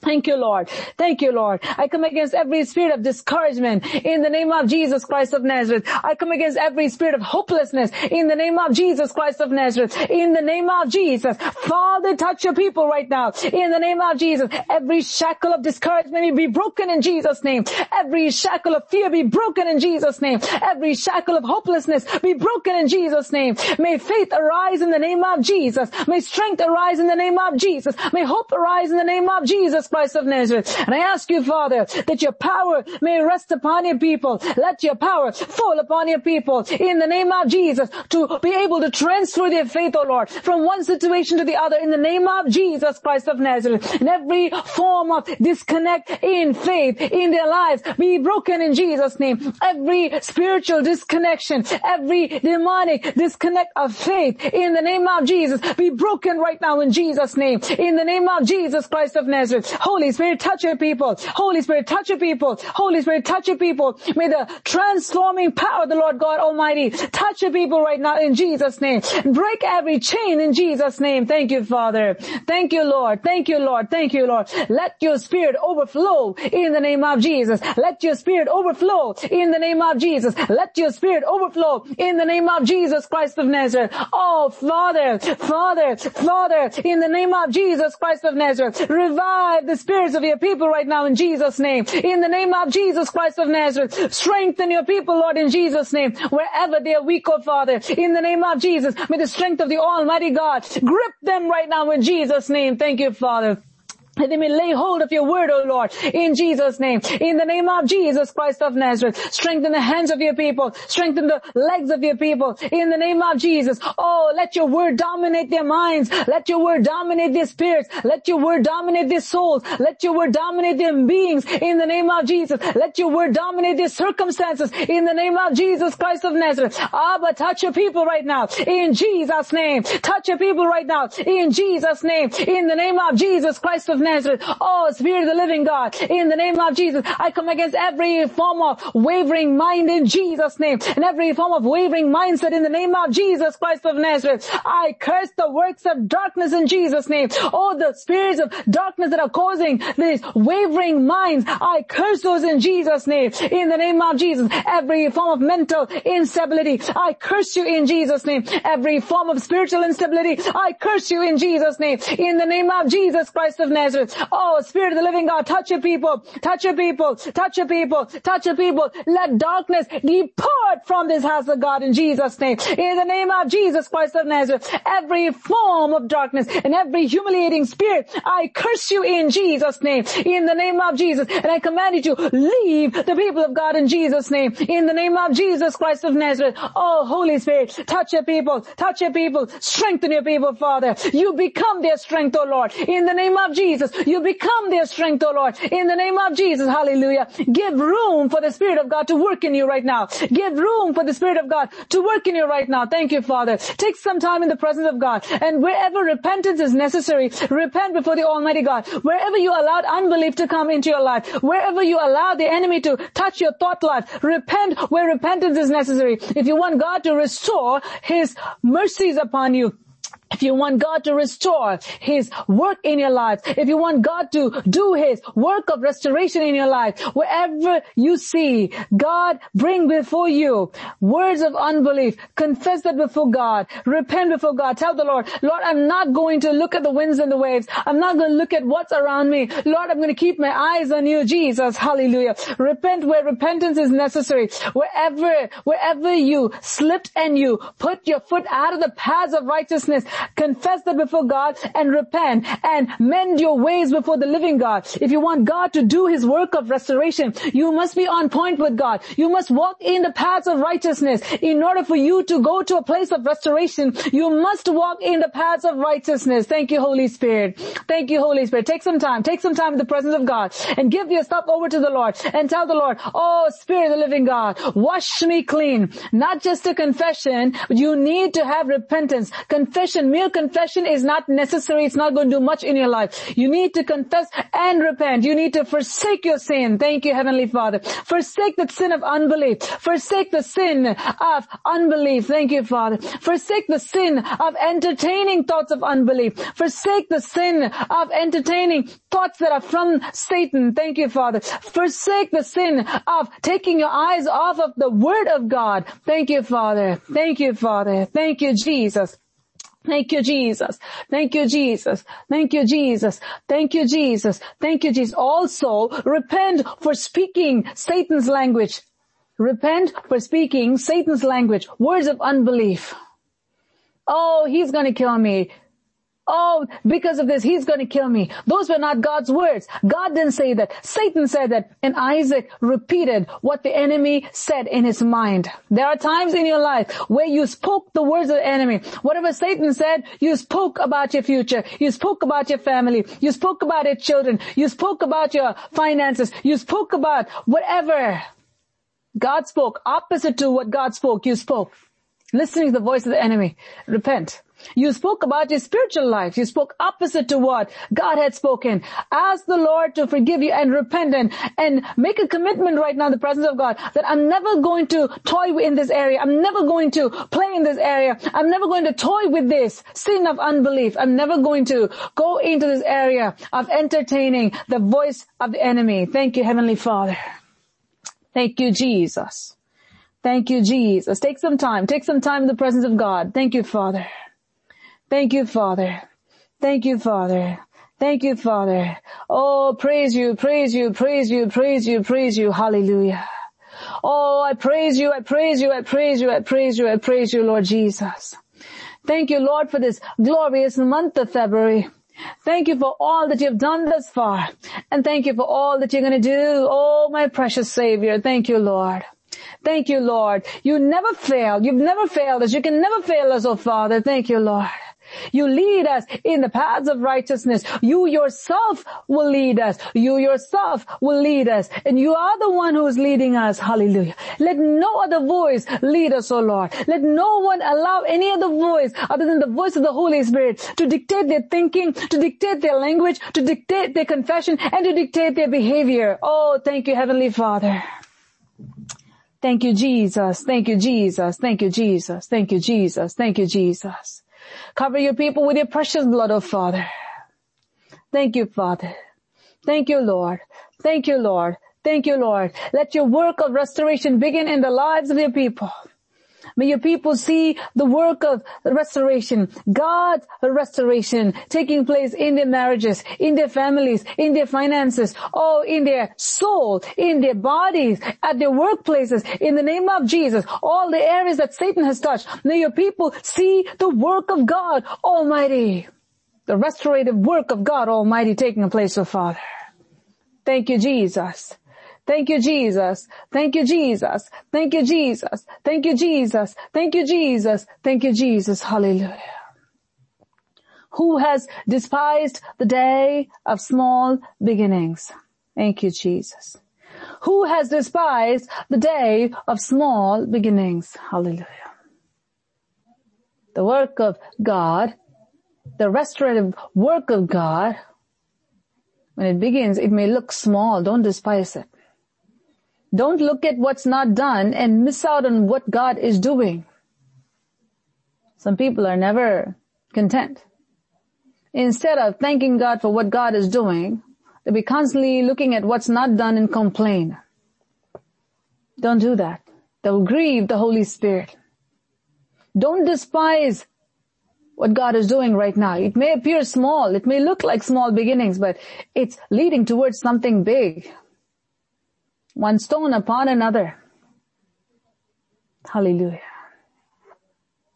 Thank you, Lord. Thank you, Lord. I come against every spirit of discouragement in the name of Jesus Christ of Nazareth. I come against every spirit of hopelessness in the name of Jesus Christ of Nazareth. In the name of Jesus, Father, touch your people right now. In the name of Jesus, every shackle of discouragement be broken in Jesus' name. Every shackle of fear be broken in Jesus' name. Every shackle of hopelessness be broken in Jesus' name. May faith arise in the name of Jesus. May strength arise in the name of Jesus. May hope arise in the name of Jesus Christ of Nazareth. And I ask you, Father, that your power may rest upon your people. Let your power fall upon your people in the name of Jesus, to be able to transfer their faith, O Lord, from one situation to the other in the name of Jesus Christ of Nazareth. And every form of disconnect in faith in their lives be broken in Jesus' name. Every spiritual disconnection, every demonic disconnect of faith in the name of Jesus be broken right now in Jesus' name. In the name of Jesus Christ of Nazareth, Holy Spirit, touch your people. Holy Spirit, touch your people. Holy Spirit, touch your people. May the transforming power of the Lord God Almighty touch your people right now in Jesus' name. Break every chain in Jesus' name. Thank you, Father. Thank you, Lord. Thank you, Lord. Thank you, Lord. Let your spirit overflow in the name of Jesus. Let your spirit overflow in the name of Jesus. Let your spirit overflow in the name of Jesus Christ of Nazareth. Oh, Father, Father, Father, in the name of Jesus Christ of Nazareth, revive the spirits of your people right now in Jesus' name. In the name of Jesus Christ of Nazareth, strengthen your people, Lord, in Jesus' name. Wherever they are weak, oh Father, in the name of Jesus, may the strength of the Almighty God grip them right now in Jesus' name. Thank you, Father. That they may lay hold of your word, O Lord, in Jesus' name. In the name of Jesus Christ of Nazareth, strengthen the hands of your people. Strengthen the legs of your people. In the name of Jesus. Oh, let your word dominate their minds. Let your word dominate their spirits. Let your word dominate their souls. Let your word dominate their beings. In the name of Jesus. Let your word dominate their circumstances. In the name of Jesus Christ of Nazareth. Abba, touch your people right now. In Jesus' name. Touch your people right now. In Jesus' name. In the name of Jesus Christ of Nazareth. Nazareth. Oh, Spirit of the living God, in the name of Jesus, I come against every form of wavering mind in Jesus' name, and every form of wavering mindset in the name of Jesus Christ of Nazareth. I curse the works of darkness in Jesus' name. Oh, the spirits of darkness that are causing these wavering minds, I curse those in Jesus' name. In the name of Jesus, every form of mental instability, I curse you in Jesus' name. Every form of spiritual instability, I curse you in Jesus' name. In the name of Jesus Christ of Nazareth. Oh, Spirit of the living God, touch your people, touch your people, touch your people, touch your people. Let darkness depart from this house of God in Jesus' name. In the name of Jesus Christ of Nazareth, every form of darkness and every humiliating spirit, I curse you in Jesus' name. In the name of Jesus, and I command you to leave the people of God in Jesus' name. In the name of Jesus Christ of Nazareth. Oh, Holy Spirit, touch your people, touch your people, strengthen your people, Father. You become their strength, O Lord. In the name of Jesus, you become their strength, O Lord. In the name of Jesus, hallelujah. Give room for the Spirit of God to work in you right now. Give room for the Spirit of God to work in you right now. Thank you, Father. Take some time in the presence of God. And wherever repentance is necessary, repent before the Almighty God. Wherever you allowed unbelief to come into your life, wherever you allowed the enemy to touch your thought life, repent where repentance is necessary. If you want God to restore His mercies upon you, if you want God to restore His work in your life, if you want God to do His work of restoration in your life, wherever you see, God, bring before you words of unbelief. Confess that before God. Repent before God. Tell the Lord, Lord, I'm not going to look at the winds and the waves. I'm not going to look at what's around me. Lord, I'm going to keep my eyes on you, Jesus. Hallelujah. Repent where repentance is necessary. Wherever, wherever you slipped and you put your foot out of the paths of righteousness, confess that before God and repent and mend your ways before the living God. If you want God to do His work of restoration, you must be on point with God. You must walk in the paths of righteousness. In order for you to go to a place of restoration, you must walk in the paths of righteousness. Thank you, Holy Spirit. Thank you, Holy Spirit. Take some time. Take some time in the presence of God and give yourself over to the Lord and tell the Lord, oh, Spirit of the living God, wash me clean. Not just a confession, but you need to have repentance. Confession, mere confession is not necessary. It's not going to do much in your life. You need to confess and repent. You need to forsake your sin. Thank you, Heavenly Father. Forsake the sin of unbelief. Forsake the sin of unbelief. Thank you, Father. Forsake the sin of entertaining thoughts of unbelief. Forsake the sin of entertaining thoughts that are from Satan. Thank you, Father. Forsake the sin of taking your eyes off of the Word of God. Thank you, Father. Thank you, Father. Thank you, Jesus. Thank you, Jesus. Thank you, Jesus. Thank you, Jesus. Thank you, Jesus. Thank you, Jesus. Also, repent for speaking Satan's language. Repent for speaking Satan's language. Words of unbelief. Oh, he's going to kill me. Oh, because of this, he's going to kill me. Those were not God's words. God didn't say that. Satan said that. And Isaac repeated what the enemy said in his mind. There are times in your life where you spoke the words of the enemy. Whatever Satan said, you spoke about your future. You spoke about your family. You spoke about your children. You spoke about your finances. You spoke about whatever God spoke. Opposite to what God spoke, you spoke. Listening to the voice of the enemy. Repent. You spoke about your spiritual life. You spoke opposite to what God had spoken. Ask the Lord to forgive you and repent and, and make a commitment right now in the presence of God that I'm never going to toy in this area. I'm never going to play in this area. I'm never going to toy with this sin of unbelief. I'm never going to go into this area of entertaining the voice of the enemy. Thank you, Heavenly Father. Thank you, Jesus. Thank you, Jesus. Take some time. Take some time in the presence of God. Thank you, Father. Thank you, Father. Thank you, Father. Thank you, Father. Oh, praise you, praise you, praise you, praise you, praise you. Hallelujah. Oh, I praise you, I praise you, I praise you, I praise you, I praise you, Lord Jesus. Thank you, Lord, for this glorious month of February. Thank you for all that you've done thus far. And thank you for all that you're going to do. Oh, my precious Savior. Thank you, Lord. Thank you, Lord. You never failed. You've never failed us. You can never fail us, oh Father. Thank you, Lord. You lead us in the paths of righteousness. You yourself will lead us. You yourself will lead us. And you are the one who is leading us. Hallelujah. Let no other voice lead us, O Lord. Let no one allow any other voice other than the voice of the Holy Spirit to dictate their thinking, to dictate their language, to dictate their confession, and to dictate their behavior. Oh, thank you, Heavenly Father. Thank you, Jesus. Thank you, Jesus. Thank you, Jesus. Thank you, Jesus. Thank you, Jesus. Cover your people with your precious blood, O Father. Thank you, Father. Thank you, Lord. Thank you, Lord. Thank you, Lord. Let your work of restoration begin in the lives of your people. May your people see the work of restoration, God's restoration taking place in their marriages, in their families, in their finances, oh, in their soul, in their bodies, at their workplaces, in the name of Jesus, all the areas that Satan has touched. May your people see the work of God Almighty, the restorative work of God Almighty taking place, oh Father. Thank you, Jesus. Thank you, Jesus. Thank you, Jesus. Thank you, Jesus. Thank you, Jesus. Thank you, Jesus. Thank you, Jesus. Hallelujah. Who has despised the day of small beginnings? Thank you, Jesus. Who has despised the day of small beginnings? Hallelujah. The work of God, the restorative work of God, when it begins, it may look small. Don't despise it. Don't look at what's not done and miss out on what God is doing. Some people are never content. Instead of thanking God for what God is doing, they'll be constantly looking at what's not done and complain. Don't do that. They'll grieve the Holy Spirit. Don't despise what God is doing right now. It may appear small. It may look like small beginnings, but it's leading towards something big. One stone upon another. Hallelujah.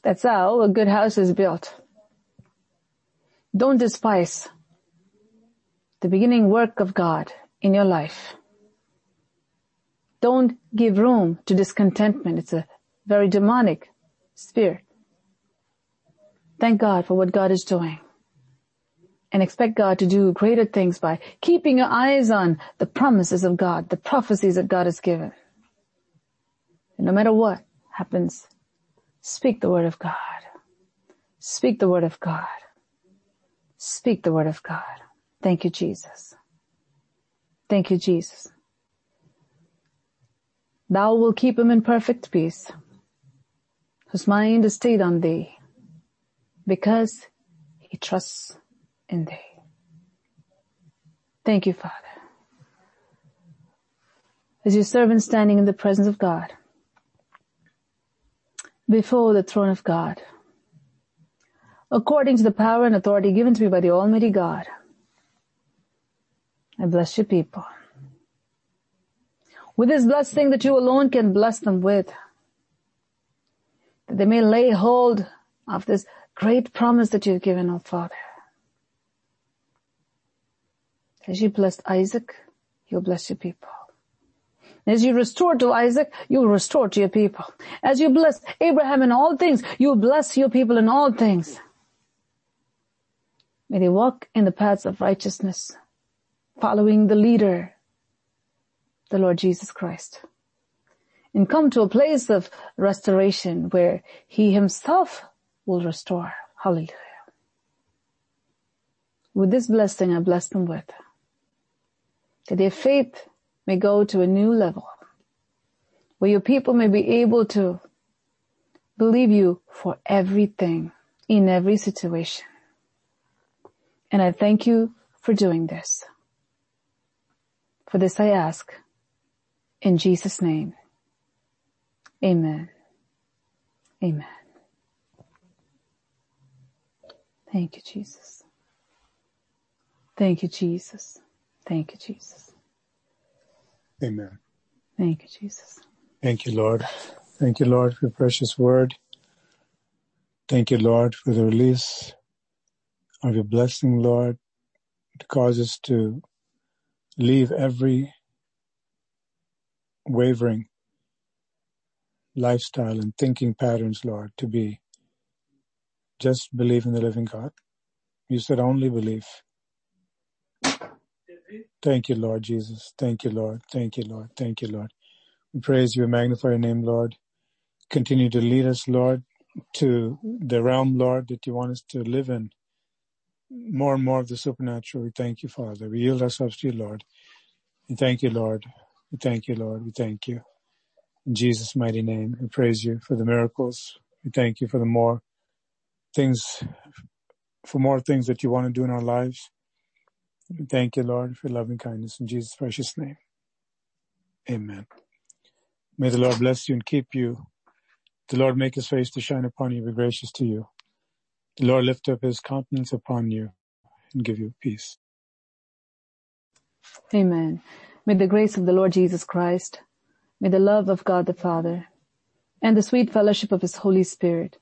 That's how a good house is built. Don't despise the beginning work of God in your life. Don't give room to discontentment. It's a very demonic spirit. Thank God for what God is doing. And expect God to do greater things by keeping your eyes on the promises of God, the prophecies that God has given. And no matter what happens, speak the word of God. Speak the word of God. Speak the word of God. Thank you, Jesus. Thank you, Jesus. Thou wilt keep him in perfect peace, whose mind is stayed on thee, because he trusts in thee. Thank you, Father. As your servant standing in the presence of God, before the throne of God, according to the power and authority given to me by the Almighty God, I bless your people with this blessing that you alone can bless them with, that they may lay hold of this great promise that you've given, O Father. As you blessed Isaac, you'll bless your people. As you restored to Isaac, you'll restore to your people. As you blessed Abraham in all things, you'll bless your people in all things. May they walk in the paths of righteousness, following the leader, the Lord Jesus Christ, and come to a place of restoration where he himself will restore. Hallelujah. With this blessing, I bless them with, that their faith may go to a new level, where your people may be able to believe you for everything, in every situation. And I thank you for doing this. For this I ask, in Jesus' name. Amen. Amen. Thank you, Jesus. Thank you, Jesus. Thank you, Jesus. Amen. Thank you, Jesus. Thank you, Lord. Thank you, Lord, for your precious word. Thank you, Lord, for the release of your blessing, Lord, to cause us to leave every wavering lifestyle and thinking patterns, Lord, to be just believe in the living God. You said only believe. Thank you, Lord Jesus. Thank you, Lord. Thank you, Lord. Thank you, Lord. We praise you and magnify your name, Lord. Continue to lead us, Lord, to the realm, Lord, that you want us to live in. More and more of the supernatural. We thank you, Father. We yield ourselves to you, Lord. We thank you, Lord. We thank you, Lord. We thank you. In Jesus' mighty name, we praise you for the miracles. We thank you for the more things, for more things that you want to do in our lives. We thank you, Lord, for your loving kindness in Jesus' precious name. Amen. May the Lord bless you and keep you. The Lord make his face to shine upon you and be gracious to you. The Lord lift up his countenance upon you and give you peace. Amen. May the grace of the Lord Jesus Christ, may the love of God the Father, and the sweet fellowship of his Holy Spirit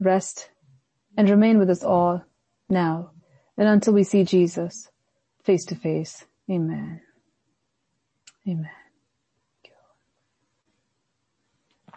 rest and remain with us all now and until we see Jesus face to face. Amen. Amen.